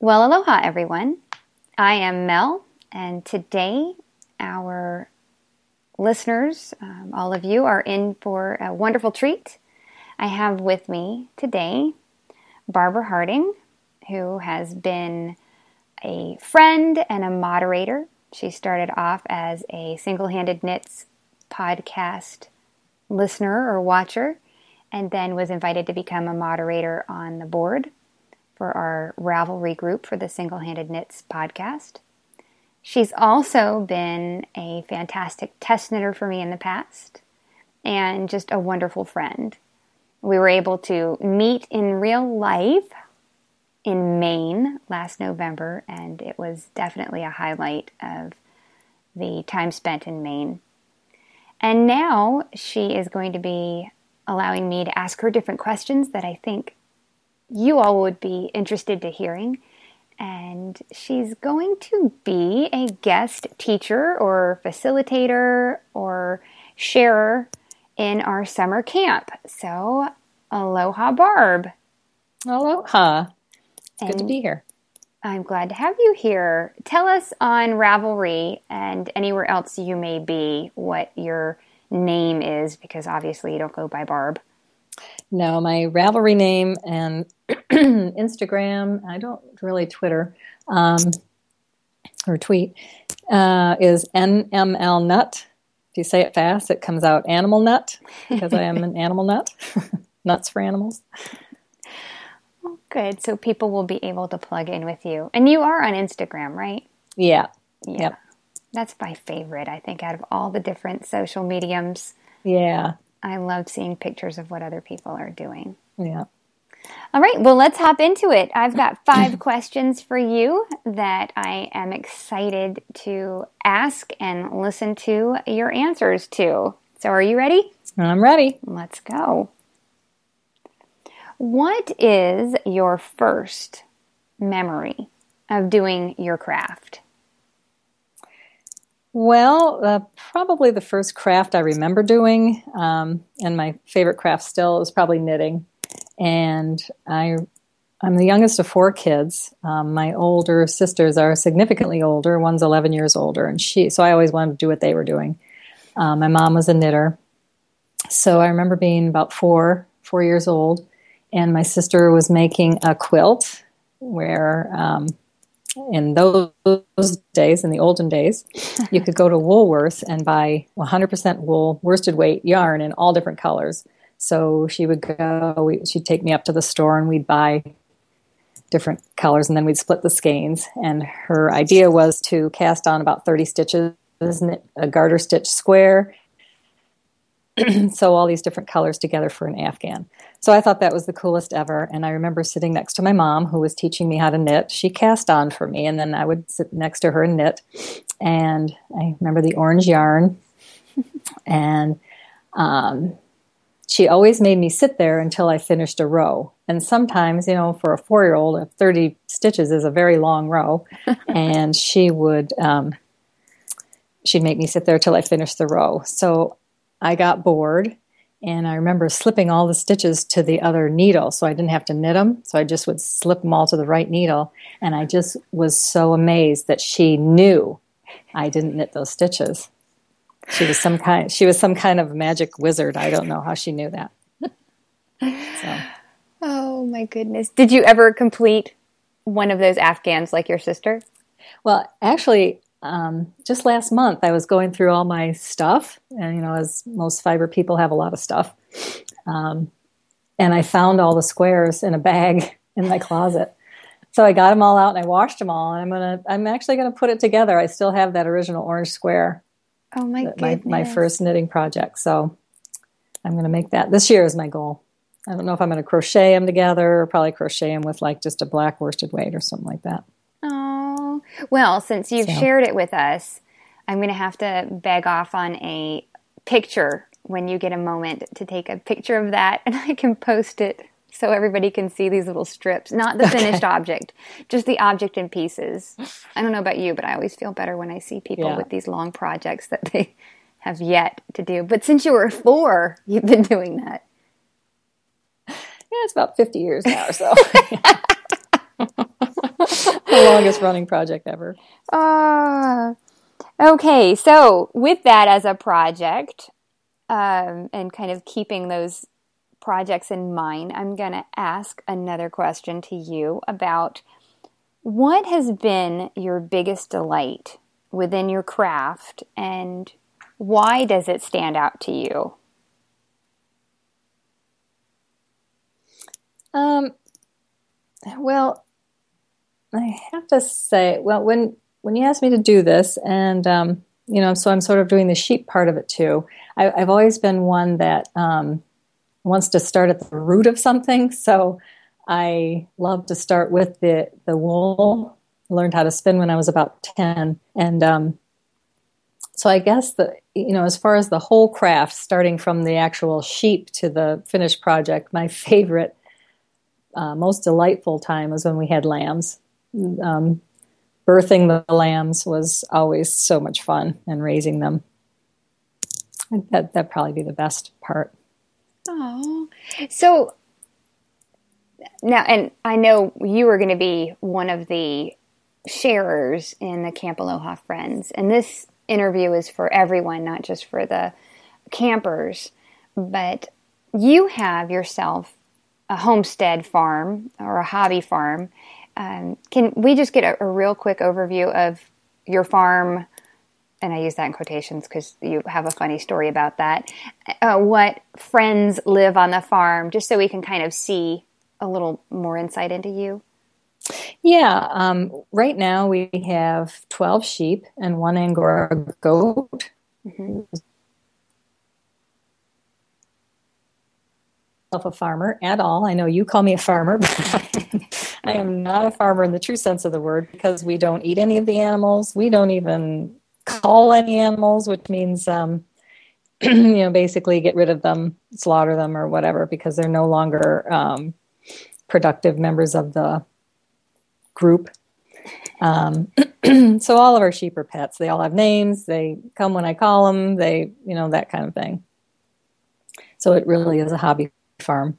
Well, aloha everyone. I am Mel, and today our listeners, all of you, are in for a wonderful treat. I have with me today Barbara Harding, who has been a friend and a moderator. She started off as a Single-Handed Knits podcast listener or watcher, and then was invited to become a moderator on the board for our Ravelry group for the Single-Handed Knits podcast. She's also been a fantastic test knitter for me in the past, and just a wonderful friend. We were able to meet in real life in Maine last November, and it was definitely a highlight of the time spent in Maine. And now she is going to be allowing me to ask her different questions that I think you all would be interested to hearing. And she's going to be a guest teacher or facilitator or sharer in our summer camp. So, aloha, Barb. Aloha. It's good to be here. I'm glad to have you here. Tell us on Ravelry and anywhere else you may be what your name is, because obviously you don't go by Barb. No, my Ravelry name and Instagram, I don't really Twitter or tweet, is NMLNut. If you say it fast, it comes out animal nut, because I am an animal nut. Nuts for animals. Oh, good. So people will be able to plug in with you. And you are on Instagram, right? Yeah. Yep. That's my favorite, I think, out of all the different social mediums. Yeah. I love seeing pictures of what other people are doing. Yeah. All right. Well, let's hop into it. I've got 5 questions for you that I am excited to ask and listen to your answers to. So are you ready? I'm ready. Let's go. What is your first memory of doing your craft? Well, probably the first craft I remember doing, and my favorite craft still, is probably knitting. And I'm the youngest of 4 kids. My older sisters are significantly older. One's 11 years older, and so I always wanted to do what they were doing. My mom was a knitter, so I remember being about 4 years old, and my sister was making a quilt where... in those days, in the olden days, you could go to Woolworths and buy 100% wool, worsted weight yarn in all different colors. So she would go, she'd take me up to the store and we'd buy different colors, and then we'd split the skeins. And her idea was to cast on about 30 stitches, a garter stitch square, sew all these different colors together for an afghan. So I thought that was the coolest ever, and I remember sitting next to my mom, who was teaching me how to knit. She cast on for me, and then I would sit next to her and knit, and I remember the orange yarn, and she always made me sit there until I finished a row, and sometimes, you know, for a 4-year-old, 30 stitches is a very long row, and she'd make me sit there till I finished the row. So I got bored, and I remember slipping all the stitches to the other needle, so I didn't have to knit them, so I just would slip them all to the right needle, and I just was so amazed that she knew I didn't knit those stitches. She was some kind of magic wizard. I don't know how she knew that. So. Oh, my goodness. Did you ever complete one of those afghans like your sister? Well, actually... just last month, I was going through all my stuff, and, you know, as most fiber people have a lot of stuff, and I found all the squares in a bag in my closet. So I got them all out and I washed them all, and I'm actually gonna put it together. I still have that original orange square. Oh my goodness! My first knitting project. So I'm gonna make that this year is my goal. I don't know if I'm gonna crochet them together, or probably crochet them with like just a black worsted weight or something like that. Well, since you've shared it with us, I'm going to have to beg off on a picture when you get a moment to take a picture of that, and I can post it so everybody can see these little strips. Not the finished object, just the object in pieces. I don't know about you, but I always feel better when I see people with these long projects that they have yet to do. But since you were 4, you've been doing that. Yeah, it's about 50 years now or so. The longest running project ever. Okay, so with that as a project, and kind of keeping those projects in mind, I'm going to ask another question to you about what has been your biggest delight within your craft, and why does it stand out to you? Well, I have to say, well, when you asked me to do this, and you know, so I'm sort of doing the sheep part of it too. I've always been one that wants to start at the root of something. So I love to start with the wool. I learned how to spin when I was about 10, and so I guess as far as the whole craft, starting from the actual sheep to the finished project, my favorite. Most delightful time was when we had lambs. Birthing the lambs was always so much fun, and raising them. That'd probably be the best part. Oh, so now, and I know you are going to be one of the sharers in the Camp Aloha Friends, and this interview is for everyone, not just for the campers. But you have yourself a homestead farm or a hobby farm. Can we just get a real quick overview of your farm? And I use that in quotations because you have a funny story about that. What friends live on the farm, just so we can kind of see a little more insight into you. Yeah. Right now we have 12 sheep and 1 Angora goat. Mm-hmm. A farmer at all. I know you call me a farmer, but I am not a farmer in the true sense of the word, because we don't eat any of the animals. We don't even cull any animals, which means, basically get rid of them, slaughter them or whatever, because they're no longer productive members of the group. So all of our sheep are pets. They all have names. They come when I call them. They, that kind of thing. So it really is a hobby farm.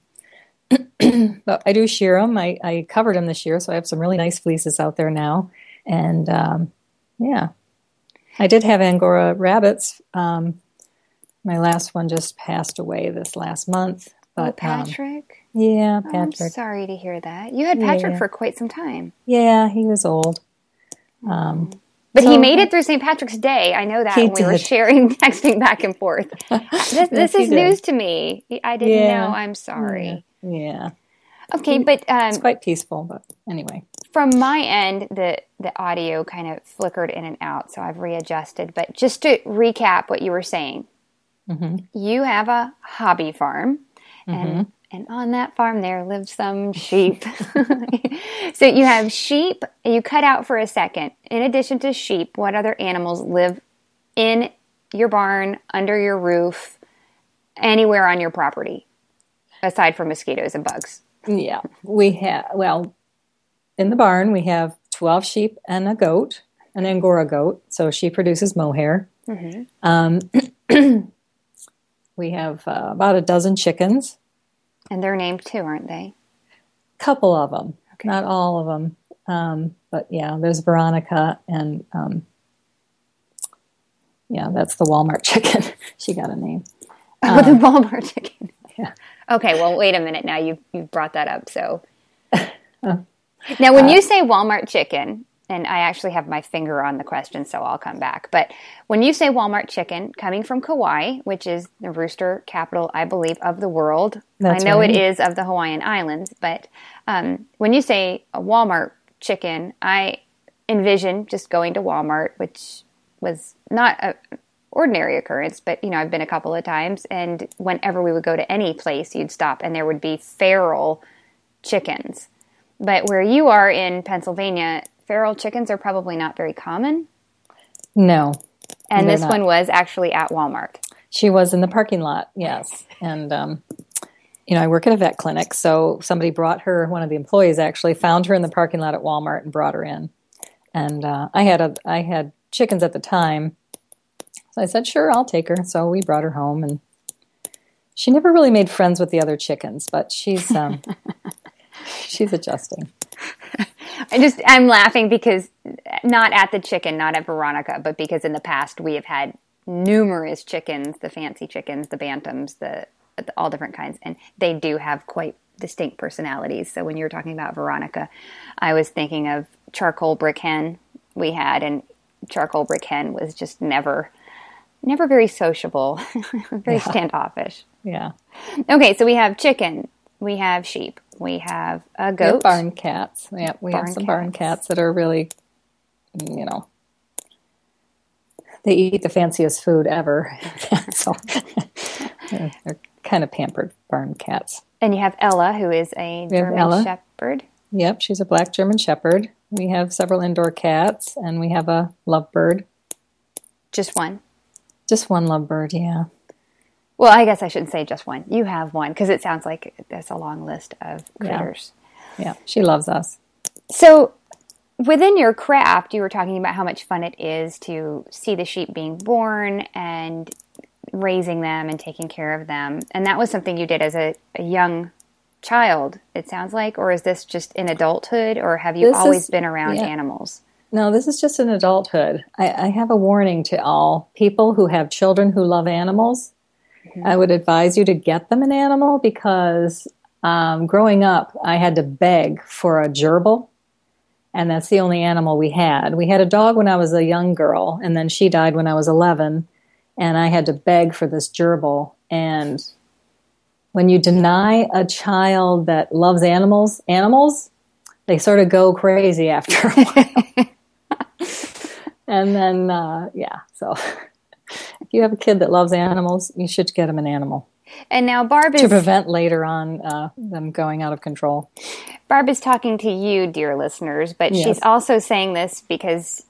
But I do shear them. I covered them this year, so I have some really nice fleeces out there now. And I did have Angora rabbits. My last one just passed away this last month. But, Patrick? Yeah, Patrick. I'm sorry to hear that. You had Patrick for quite some time. Yeah, he was old. But so, he made it through St. Patrick's Day. I know that when we were texting back and forth. This is news to me. I didn't know. I'm sorry. Yeah. Okay, but... it's quite peaceful, but anyway. From my end, the audio kind of flickered in and out, so I've readjusted. But just to recap what you were saying, you have a hobby farm, and on that farm there lived some sheep. So you have sheep. You cut out for a second. In addition to sheep, what other animals live in your barn, under your roof, anywhere on your property, aside from mosquitoes and bugs? Yeah. We have, in the barn we have 12 sheep and a goat, an Angora goat. So she produces mohair. We have about a dozen chickens. And they're named too, aren't they? Couple of them, not all of them. But there's Veronica, and that's the Walmart chicken. She got a name. The Walmart chicken. Yeah. Okay, well, wait a minute. Now you brought that up. So now, when you say Walmart chicken, and I actually have my finger on the question, so I'll come back. But when you say Walmart chicken, coming from Kauai, which is the rooster capital, I believe, of the world. That's right. It is of the Hawaiian Islands. But when you say a Walmart chicken, I envision just going to Walmart, which was not an ordinary occurrence. But, I've been a couple of times. And whenever we would go to any place, you'd stop and there would be feral chickens. But where you are in Pennsylvania, feral chickens are probably not very common. No. And this one was actually at Walmart. She was in the parking lot, yes. And, I work at a vet clinic, so somebody brought her, one of the employees actually, found her in the parking lot at Walmart and brought her in. And I had chickens at the time, so I said, sure, I'll take her. So we brought her home, and she never really made friends with the other chickens, but she's adjusting. I'm laughing because, not at the chicken, not at Veronica, but because in the past we have had numerous chickens, the fancy chickens, the bantams, the all different kinds, and they do have quite distinct personalities. So when you were talking about Veronica, I was thinking of charcoal brick hen we had, and charcoal brick hen was just never very sociable, very standoffish. Yeah. Okay, so we have chicken, we have sheep, we have a goat. Yep, barn cats. Yeah, we have some barn cats that are really, you know, they eat the fanciest food ever. So they're kind of pampered barn cats. And you have Ella, who is a German Shepherd. Yep, she's a black German Shepherd. We have several indoor cats, and we have a lovebird. Just one? Just one lovebird, yeah. Well, I guess I shouldn't say just one. You have one, because it sounds like that's a long list of critters. Yeah, she loves us. So within your craft, you were talking about how much fun it is to see the sheep being born and raising them and taking care of them. And that was something you did as a young child, it sounds like, or is this just in adulthood, or have you always been around animals? No, this is just in adulthood. I have a warning to all people who have children who love animals. Mm-hmm. I would advise you to get them an animal, because growing up, I had to beg for a gerbil, and that's the only animal we had. We had a dog when I was a young girl, and then she died when I was 11, and I had to beg for this gerbil. And when you deny a child that loves animals, they sort of go crazy after a while. And then, so if you have a kid that loves animals, you should get them an animal. And now Barb is... to prevent later on them going out of control. Barb is talking to you, dear listeners, but she's also saying this because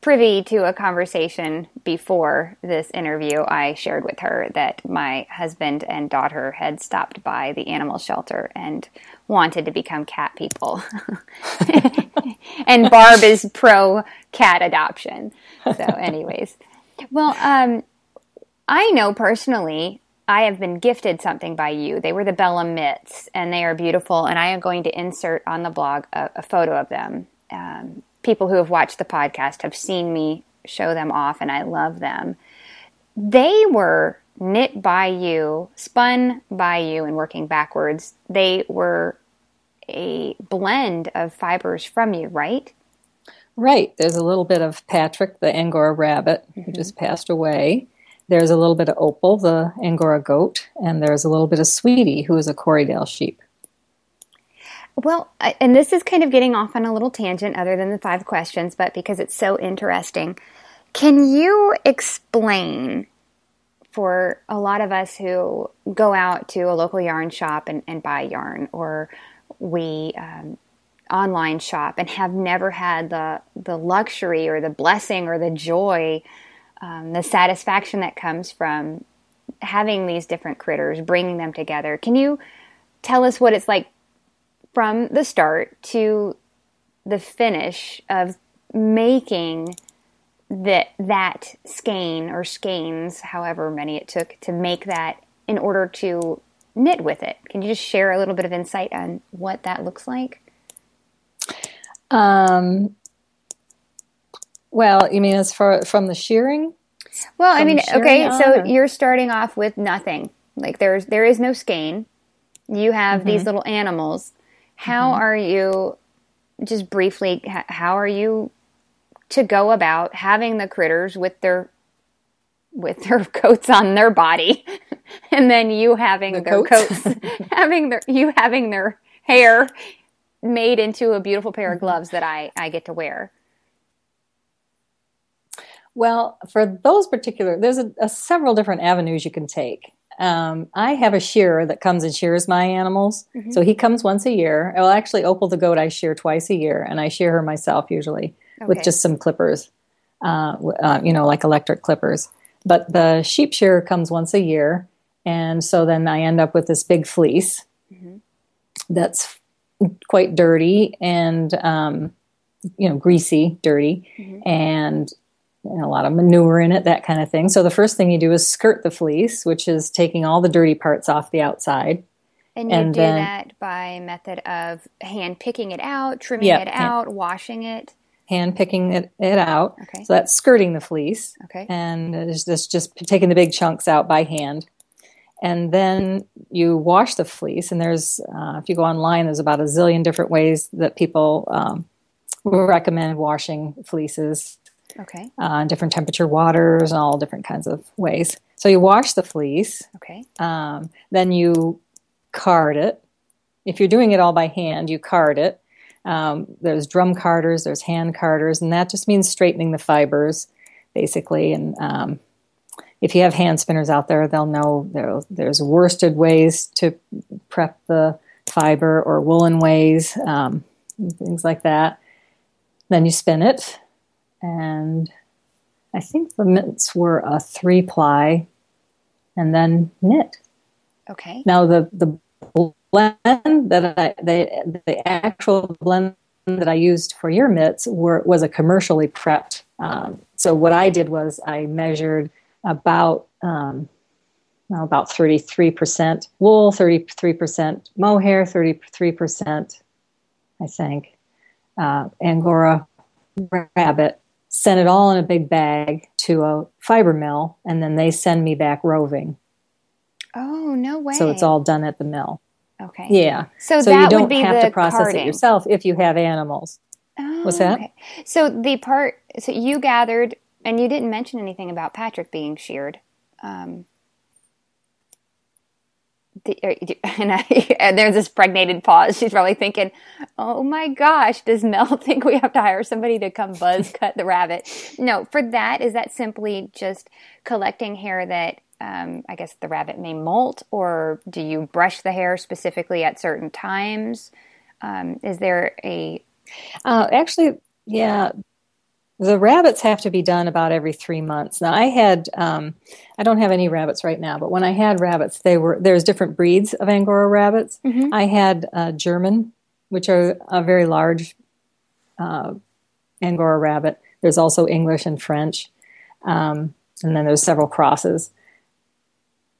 privy to a conversation before this interview, I shared with her that my husband and daughter had stopped by the animal shelter and wanted to become cat people. And Barb is pro cat adoption. So anyways, well, I know personally I have been gifted something by you. They were the Bella Mitts, and they are beautiful. And I am going to insert on the blog a photo of them. People who have watched the podcast have seen me show them off, and I love them. They were knit by you, spun by you, and working backwards. They were a blend of fibers from you, right? Right. There's a little bit of Patrick, the Angora rabbit, who just passed away. There's a little bit of Opal, the Angora goat, and there's a little bit of Sweetie, who is a Corriedale sheep. Well, and this is kind of getting off on a little tangent other than the 5 questions, but because it's so interesting, can you explain for a lot of us who go out to a local yarn shop and buy yarn, or we online shop and have never had the luxury or the blessing or the joy, the satisfaction that comes from having these different critters, bringing them together. Can you tell us what it's like from the start to the finish of making that skein or skeins, however many it took to make that in order to knit with it? Can you just share a little bit of insight on what that looks like? Well, you mean as far from the shearing? Well, I mean, okay, so you're starting off with nothing. Like there is no skein. You have these little animals. How are you, just briefly, how are you to go about having the critters with their coats on their body, and then you having having their hair made into a beautiful pair of gloves that I get to wear? Well, for those particular, there's several different avenues you can take. I have a shearer that comes and shears my animals. Mm-hmm. So he comes once a year. Well, actually, Opal the goat I shear twice a year, and I shear her myself usually with just some clippers, like electric clippers. But the sheep shearer comes once a year, and so then I end up with this big fleece that's quite dirty and, greasy, dirty, and a lot of manure in it, that kind of thing. So the first thing you do is skirt the fleece, which is taking all the dirty parts off the outside. And you do that by method of hand picking it out, trimming it out, washing it? Hand picking it out. Okay. So that's skirting the fleece. Okay. And it's just taking the big chunks out by hand. And then you wash the fleece. And there's, if you go online, there's about a zillion different ways that people will recommend washing fleeces. Okay. Different temperature waters and all different kinds of ways. So you wash the fleece. Okay. Then you card it. If you're doing it all by hand, you card it. There's drum carders, there's hand carders, and that just means straightening the fibers, basically. And if you have hand spinners out there, they'll know there's worsted ways to prep the fiber or woolen ways, things like that. Then you spin it. And I think the mitts were a 3-ply and then knit. Okay. Now the blend that the actual blend that I used for your mitts was a commercially prepped. So what I did was I measured about 33% wool, 33% mohair, 33%, I think, Angora rabbit. Sent it all in a big bag to a fiber mill, and then they send me back roving. Oh, no way. So it's all done at the mill. Okay. Yeah. So that you don't have to process carding. It yourself if you have animals. Oh, what's that? Okay. So so you gathered, and you didn't mention anything about Patrick being sheared. And there's this pregnant pause. She's probably thinking, oh my gosh, does Mel think we have to hire somebody to come buzz cut the rabbit? No, for that, is that simply just collecting hair that I guess the rabbit may molt, or do you brush the hair specifically at certain times? Is there a... actually, yeah, the rabbits have to be done about every 3 months. Now, I had, I don't have any rabbits right now, but when I had rabbits, there's different breeds of Angora rabbits. Mm-hmm. I had German, which are a very large Angora rabbit. There's also English and French, and then there's several crosses.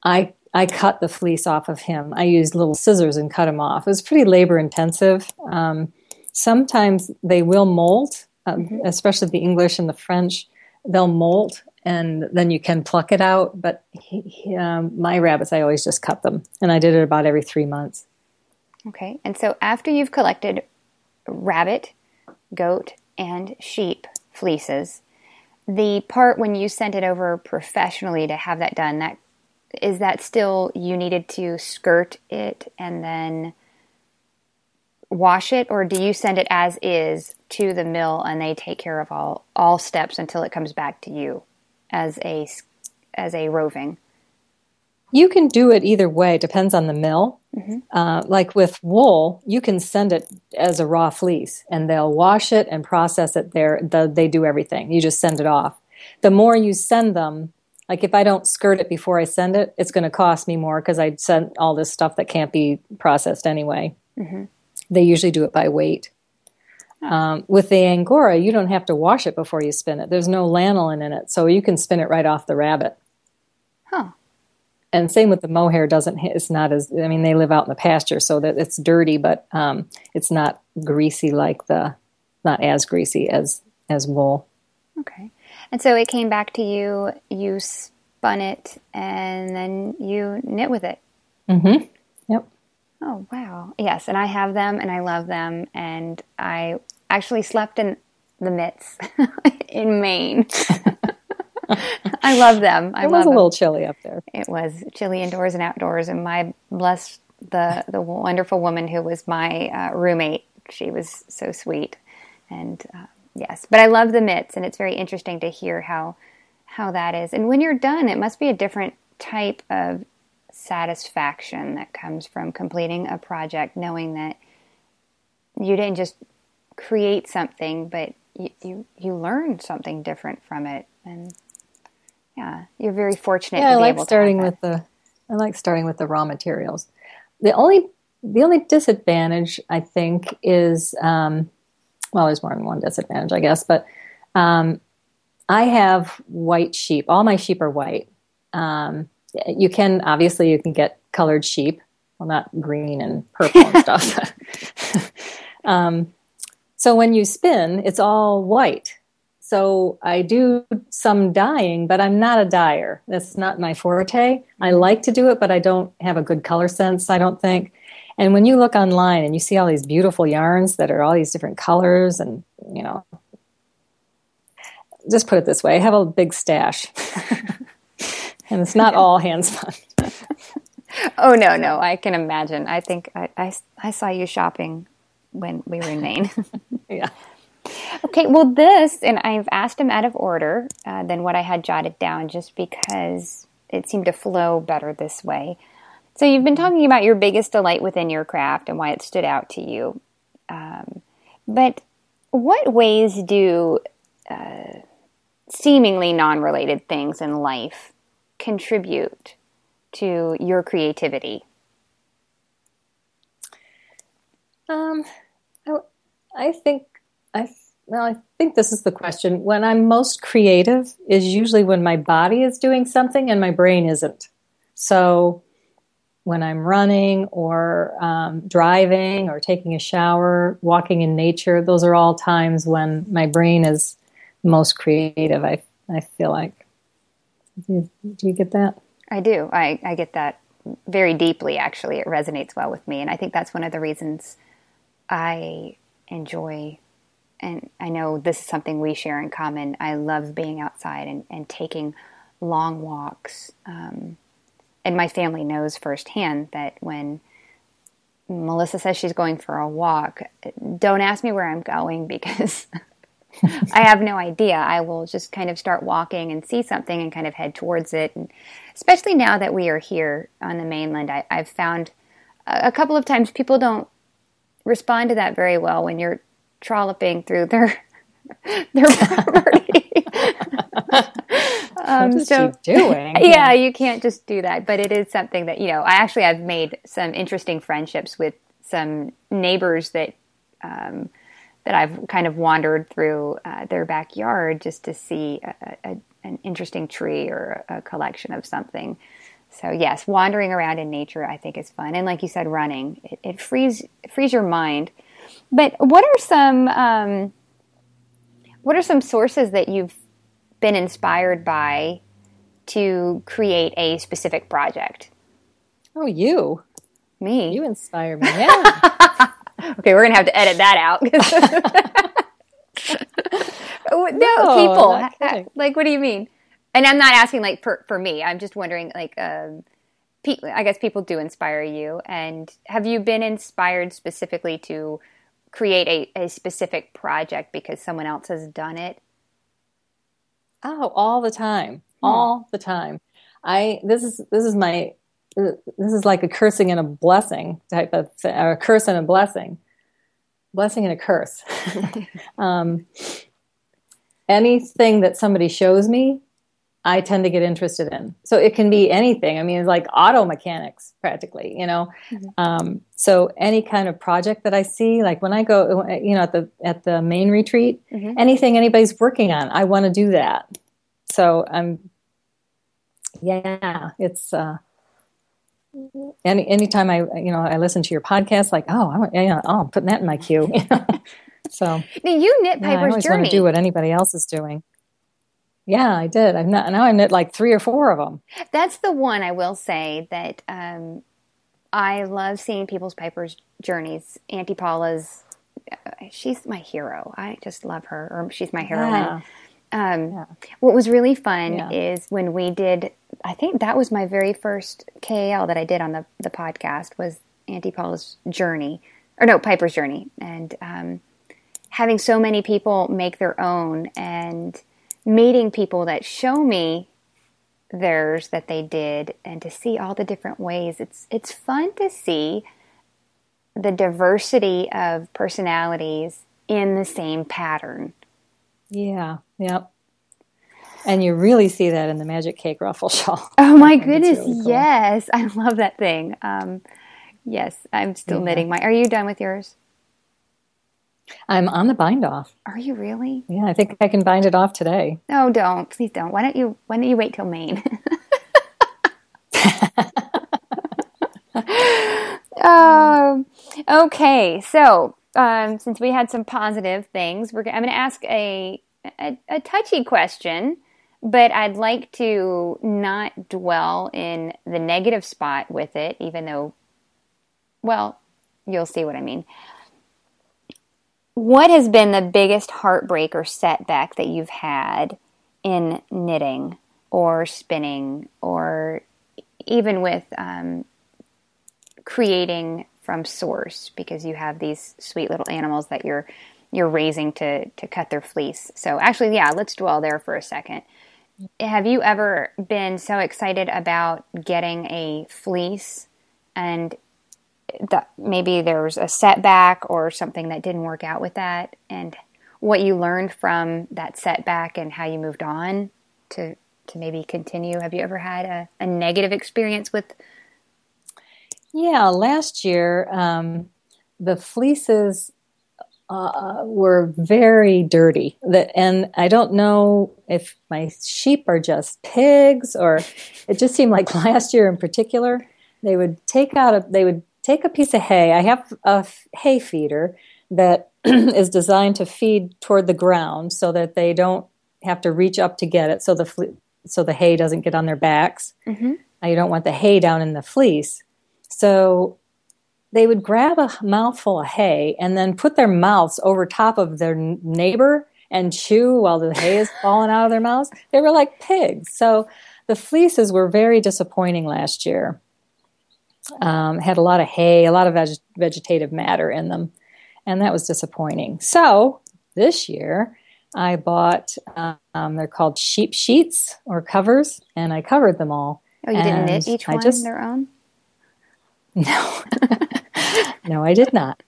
I cut the fleece off of him. I used little scissors and cut him off. It was pretty labor intensive. Sometimes they will molt. Mm-hmm. Especially the English and the French, they'll molt, and then you can pluck it out. But my rabbits, I always just cut them, and I did it about every 3 months. Okay, and so after you've collected rabbit, goat, and sheep fleeces, the part when you sent it over professionally to have that done, that is that still you needed to skirt it and then wash it, or do you send it as is to the mill and they take care of all steps until it comes back to you as a roving? You can do it either way. Depends on the mill. Mm-hmm. Like with wool, you can send it as a raw fleece and they'll wash it and process it there. They do everything. You just send it off. The more you send them, like if I don't skirt it before I send it, it's going to cost me more because I sent all this stuff that can't be processed anyway. Mm-hmm. They usually do it by weight. With the Angora, you don't have to wash it before you spin it. There's no lanolin in it, so you can spin it right off the rabbit. Huh. And same with the mohair. It's not as, I mean, they live out in the pasture, so that it's dirty, but it's not greasy not as greasy as wool. Okay. And so it came back to you, you spun it, and then you knit with it. Mm-hmm. Yep. Oh, wow. Yes, and I have them, and I love them, and I actually slept in the mitts in Maine. I love them. It was a little chilly up there. It was chilly indoors and outdoors, and bless the wonderful woman who was my roommate. She was so sweet, and yes. But I love the mitts, and it's very interesting to hear how that is. And when you're done, it must be a different type of satisfaction that comes from completing a project, knowing that you didn't just create something, but you learned something different from it. And yeah, you're very fortunate to be able to have that. I like starting with the raw materials. The only disadvantage, I think, is well, there's more than one disadvantage, I guess, but I have white sheep. All my sheep are white. You can get colored sheep, well, not green and purple and stuff. So when you spin, it's all white. So I do some dyeing, but I'm not a dyer. That's not my forte. I like to do it, but I don't have a good color sense, I don't think. And when you look online and you see all these beautiful yarns that are all these different colors and, you know, just put it this way, I have a big stash. And it's not all hand-spun. Oh, no, no, I can imagine. I think I saw you shopping when we were in Maine. Yeah. Okay, well, this, and I've asked them out of order than what I had jotted down just because it seemed to flow better this way. So you've been talking about your biggest delight within your craft and why it stood out to you. But what ways do seemingly non-related things in life contribute to your creativity? I think this is the question. When I'm most creative is usually when my body is doing something and my brain isn't. So when I'm running or driving or taking a shower, walking in nature, those are all times when my brain is most creative, I feel like. Do you get that? I do. I get that very deeply, actually. It resonates well with me. And I think that's one of the reasons I enjoy, and I know this is something we share in common, I love being outside and taking long walks. And my family knows firsthand that when Melissa says she's going for a walk, don't ask me where I'm going because I have no idea. I will just kind of start walking and see something and kind of head towards it. And especially now that we are here on the mainland, I've found a couple of times people don't respond to that very well when you're trolloping through their property. What is she doing? Yeah, you can't just do that. But it is something that, you know, I've made some interesting friendships with some neighbors that that I've kind of wandered through their backyard just to see an interesting tree or a collection of something. So yes, wandering around in nature I think is fun. And like you said, running, it frees your mind. But what are some sources that you've been inspired by to create a specific project? Oh, you. Me. You inspire me. Yeah. Okay, we're going to have to edit that out. No, people. Like, what do you mean? And I'm not asking, like, for me. I'm just wondering, like, I guess people do inspire you. And have you been inspired specifically to create a specific project because someone else has done it? Oh, all the time. All the time. This is like a cursing and a blessing type of thing, or a curse and a blessing. Blessing and a curse. Anything that somebody shows me, I tend to get interested in. So it can be anything. I mean, it's like auto mechanics practically, you know. Mm-hmm. So any kind of project that I see, like when I go, you know, at the Maine retreat, mm-hmm. anything anybody's working on, I want to do that. So it's anytime I listen to your podcast, like, I'm putting that in my queue. You know? So now you knit Piper's Journey. I always want to do what anybody else is doing. Yeah, I did. Now I knit like 3 or 4 of them. That's the one I will say that I love seeing people's Piper's Journeys. Auntie Paula's, she's my hero. I just love her. Or she's my heroine. Yeah. What was really fun is when we did, I think that was my very first KAL that I did on the podcast was Auntie Paula's Journey. Or no, Piper's Journey. And having so many people make their own and meeting people that show me theirs that they did and to see all the different ways. It's fun to see the diversity of personalities in the same pattern. Yeah, yep. And you really see that in the Magic Cake Ruffle Shawl. Oh my goodness, really cool. Yes. I love that thing. Yes, I'm still knitting mine. Are you done with yours? I'm on the bind off. Are you really? Yeah, I think I can bind it off today. No, don't. Please don't. Why don't you wait till Maine? Okay, so since we had some positive things, I'm going to ask a touchy question, but I'd like to not dwell in the negative spot with it, even though, well, you'll see what I mean. What has been the biggest heartbreak or setback that you've had in knitting or spinning or even with creating from source, because you have these sweet little animals that you're raising to cut their fleece. So actually, yeah, let's dwell there for a second. Have you ever been so excited about getting a fleece and maybe there was a setback or something that didn't work out with that, and what you learned from that setback and how you moved on to maybe continue? Have you ever had a negative experience with? Yeah, last year the fleeces were very dirty. And I don't know if my sheep are just pigs, or it just seemed like last year in particular, they would take a piece of hay. I have a hay feeder that is designed to feed toward the ground so that they don't have to reach up to get it, so the hay doesn't get on their backs. Mm-hmm. I don't want the hay down in the fleece. So they would grab a mouthful of hay and then put their mouths over top of their neighbor and chew while the hay is falling out of their mouths. They were like pigs. So the fleeces were very disappointing last year. Had a lot of hay, a lot of vegetative matter in them, and that was disappointing. So this year I bought, they're called sheep sheets or covers, and I covered them all. Oh, you didn't knit each one their own? No. No, I did not.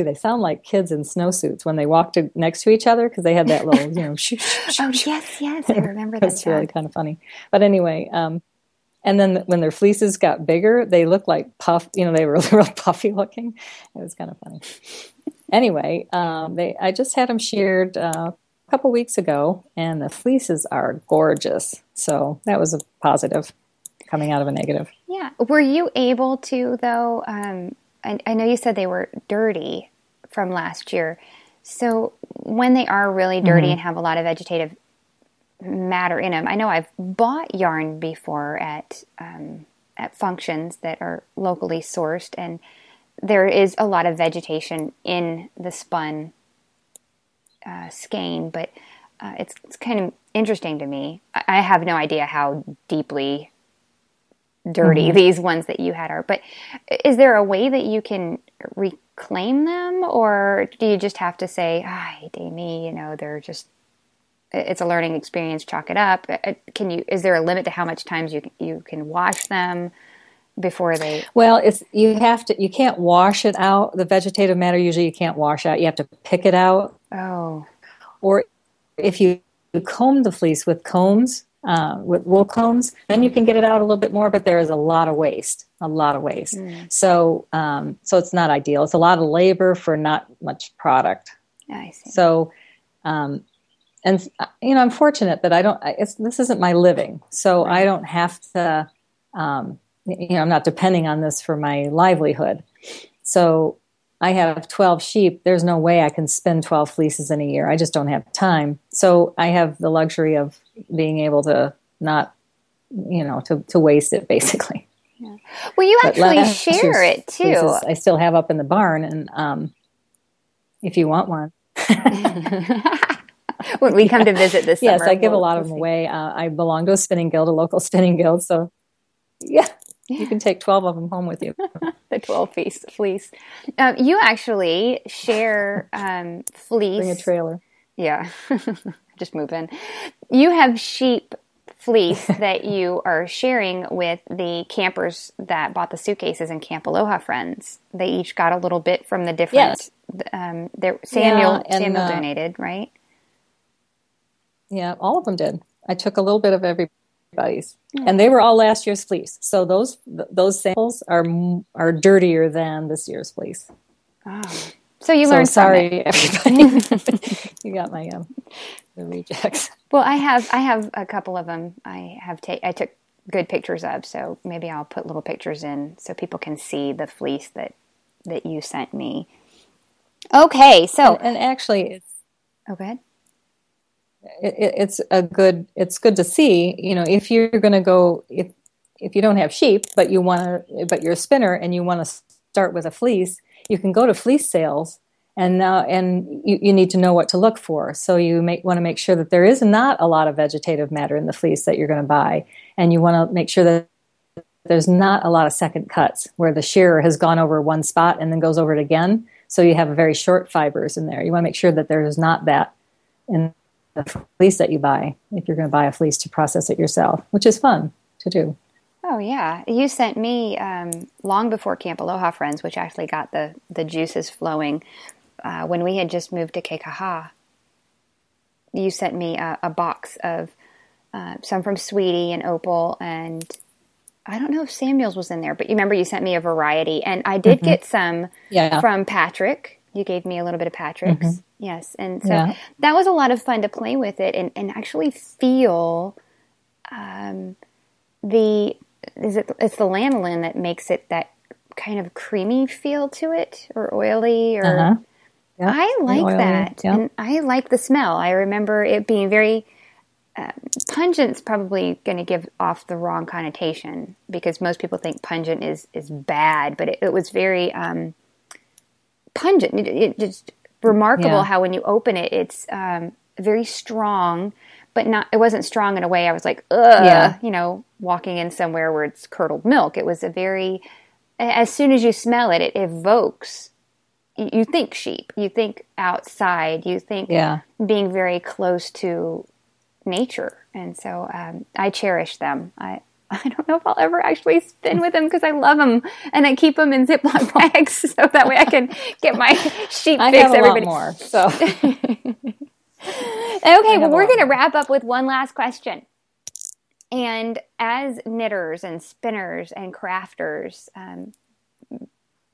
They sound like kids in snowsuits when they walked next to each other, because they had that little, shoo, shoo, shoo. Oh, yes, I remember that. That's really kind of funny. But anyway, and then when their fleeces got bigger, they looked like puffed, they were real puffy looking. It was kind of funny. Anyway, I just had them sheared a couple weeks ago, and the fleeces are gorgeous. So that was a positive coming out of a negative. Yeah. Were you able to, though, I know you said they were dirty from last year. So when they are really dirty, mm-hmm. and have a lot of vegetative matter in them, I know I've bought yarn before at functions that are locally sourced, and there is a lot of vegetation in the spun skein, but it's kind of interesting to me. I have no idea how deeply dirty mm-hmm. these ones that you had are, but is there a way that you can reclaim them, or do you just have to say, ay, de me, they're just, it's a learning experience, chalk it up? Is there a limit to how much times you can wash them before they? Well, you can't wash it out. The vegetative matter, usually you can't wash out. You have to pick it out. Oh. Or if you comb the fleece with combs, with wool combs, then you can get it out a little bit more, but there is a lot of waste. Mm. So it's not ideal. It's a lot of labor for not much product. I see. So, and I'm fortunate that this isn't my living. So I don't have to, I'm not depending on this for my livelihood. So I have 12 sheep. There's no way I can spin 12 fleeces in a year. I just don't have time. So I have the luxury of being able to not, to waste it, basically. Yeah. Well, you actually share it, too. Fleeces I still have up in the barn, and if you want one. When we come to visit this summer. Yes, I give a lot of them away. I belong to a local spinning guild, so yeah. You can take 12 of them home with you. The 12-piece fleece. You actually share fleece. Bring a trailer. Yeah. Just move in. You have sheep fleece that you are sharing with the campers that bought the suitcases in Camp Aloha Friends. They each got a little bit from the different. Yes. Samuel donated, right? Yeah, all of them did. I took a little bit of everybody's. And they were all last year's fleece. So those samples are dirtier than this year's fleece. Oh. So you learned sorry, everybody. You got my the rejects. Well, I have a couple of them. I took good pictures of, so maybe I'll put little pictures in so people can see the fleece that you sent me. Okay, so and actually, it's, oh, go ahead. It's good to see. You know, if you're going to go, if you don't have sheep, but you're a spinner and you want to start with a fleece, you can go to fleece sales, and you need to know what to look for. So you want to make sure that there is not a lot of vegetative matter in the fleece that you're going to buy, and you want to make sure that there's not a lot of second cuts where the shearer has gone over one spot and then goes over it again. So you have very short fibers in there. You want to make sure that there's not that in the fleece that you buy, if you're going to buy a fleece to process it yourself, which is fun to do. Oh, yeah. You sent me long before Camp Aloha Friends, which actually got the juices flowing, when we had just moved to Kekaha. You sent me a box of some from Sweetie and Opal, and I don't know if Samuel's was in there, but you remember you sent me a variety, and I did get some from Patrick. You gave me a little bit of Patrick's. Mm-hmm. Yes, and so that was a lot of fun to play with it and actually feel it's the lanolin that makes it that kind of creamy feel to it, or oily, or yep. I like oily, that, yep. And I like the smell. I remember it being very pungent's probably going to give off the wrong connotation because most people think pungent is bad, but it was very pungent. It just remarkable how when you open it, it's very strong, but not. It wasn't strong in a way I was like, ugh, you know, walking in somewhere where it's curdled milk. It was a very, as soon as you smell it, it evokes. You think sheep, you think outside, you think being very close to nature, and so I cherish them. I don't know if I'll ever actually spin with them because I love them, and I keep them in Ziploc bags so that way I can get my sheep fix. Everybody. Lot more. So, okay, well, we're going to wrap up with one last question. And as knitters and spinners and crafters,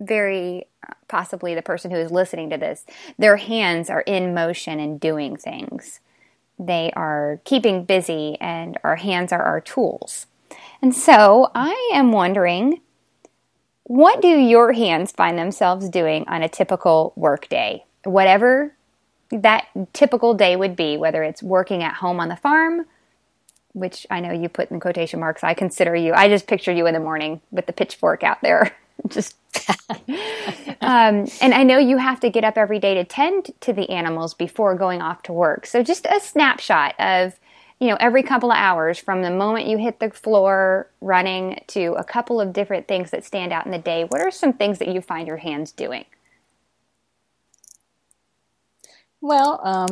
very possibly the person who is listening to this, their hands are in motion and doing things. They are keeping busy, and our hands are our tools. And so I am wondering, what do your hands find themselves doing on a typical work day? Whatever that typical day would be, whether it's working at home on the farm, which I know you put in quotation marks, I consider you. I just picture you in the morning with the pitchfork out there. Just and I know you have to get up every day to tend to the animals before going off to work. So just a snapshot of, you know, every couple of hours from the moment you hit the floor running to a couple of different things that stand out in the day. What are some things that you find your hands doing? Well,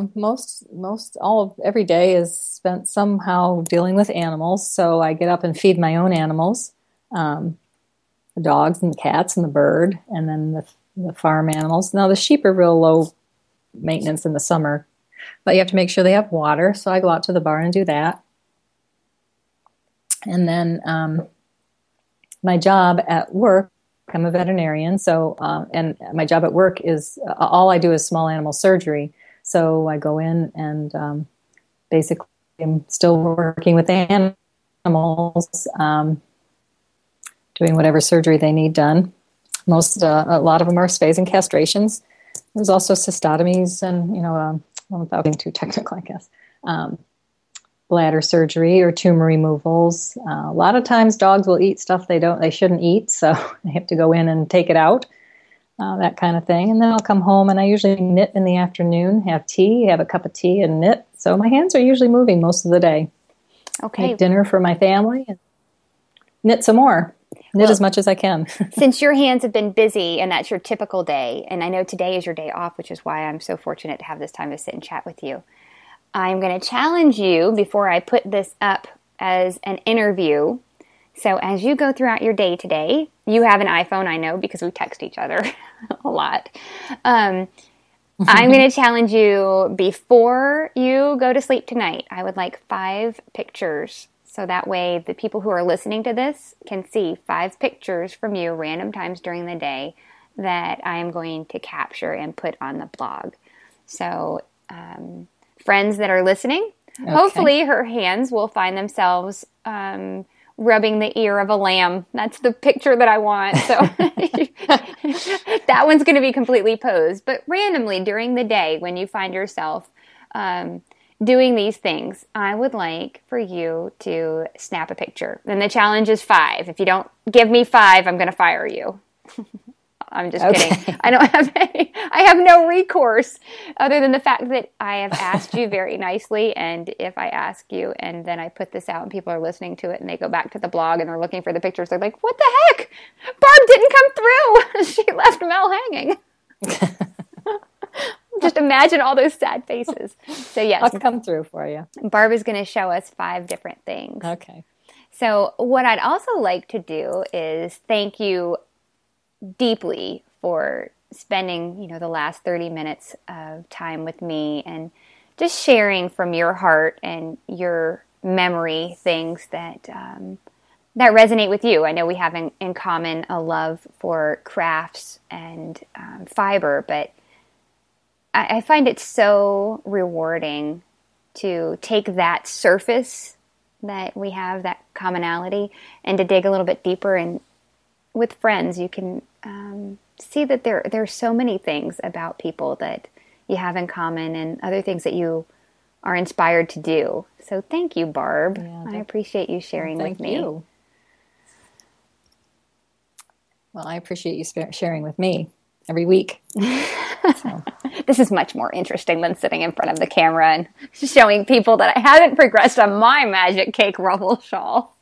every day is spent somehow dealing with animals. So I get up and feed my own animals, the dogs and the cats and the bird, and then the farm animals. Now the sheep are real low maintenance in the summer, but you have to make sure they have water. So I go out to the barn and do that. And then my job at work, I'm a veterinarian. So, and my job at work is all I do is small animal surgery. So I go in and basically I'm still working with animals, doing whatever surgery they need done. A lot of them are spays and castrations. There's also cystotomies and, you know, without being too technical, I guess, bladder surgery or tumor removals. A lot of times dogs will eat stuff they shouldn't eat, so they have to go in and take it out, that kind of thing. And then I'll come home, and I usually knit in the afternoon, have tea, have a cup of tea and knit. So my hands are usually moving most of the day. Okay. Make dinner for my family and knit some more. Knit as much as I can. Since your hands have been busy and that's your typical day, and I know today is your day off, which is why I'm so fortunate to have this time to sit and chat with you, I'm going to challenge you before I put this up as an interview. So as you go throughout your day today, you have an iPhone, I know, because we text each other a lot. I'm going to challenge you before you go to sleep tonight. I would like 5 pictures. So that way the people who are listening to this can see 5 pictures from you random times during the day that I am going to capture and put on the blog. So friends that are listening, hopefully her hands will find themselves rubbing the ear of a lamb. That's the picture that I want. So that one's going to be completely posed. But randomly during the day when you find yourself doing these things, I would like for you to snap a picture. And the challenge is 5. If you don't give me 5, I'm going to fire you. I'm just kidding. I don't have any. I have no recourse other than the fact that I have asked you very nicely. And if I ask you and then I put this out and people are listening to it and they go back to the blog and they're looking for the pictures, they're like, what the heck? Barb didn't come through. She left Mel hanging. Just imagine all those sad faces. So yes. I'll come through for you. Barb is going to show us 5 different things. Okay. So what I'd also like to do is thank you deeply for spending, you know, the last 30 minutes of time with me and just sharing from your heart and your memory things that that resonate with you. I know we have in common a love for crafts and fiber, but I find it so rewarding to take that surface that we have, that commonality, and to dig a little bit deeper. And with friends, you can see that there are so many things about people that you have in common and other things that you are inspired to do. So thank you, Barb. Yeah, I appreciate you sharing with me. Thank you. Well, I appreciate you sharing with me every week. So. This is much more interesting than sitting in front of the camera and showing people that I haven't progressed on my magic cake ruffle shawl.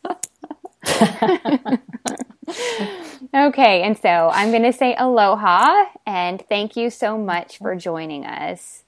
Okay, and so I'm going to say aloha, and thank you so much for joining us.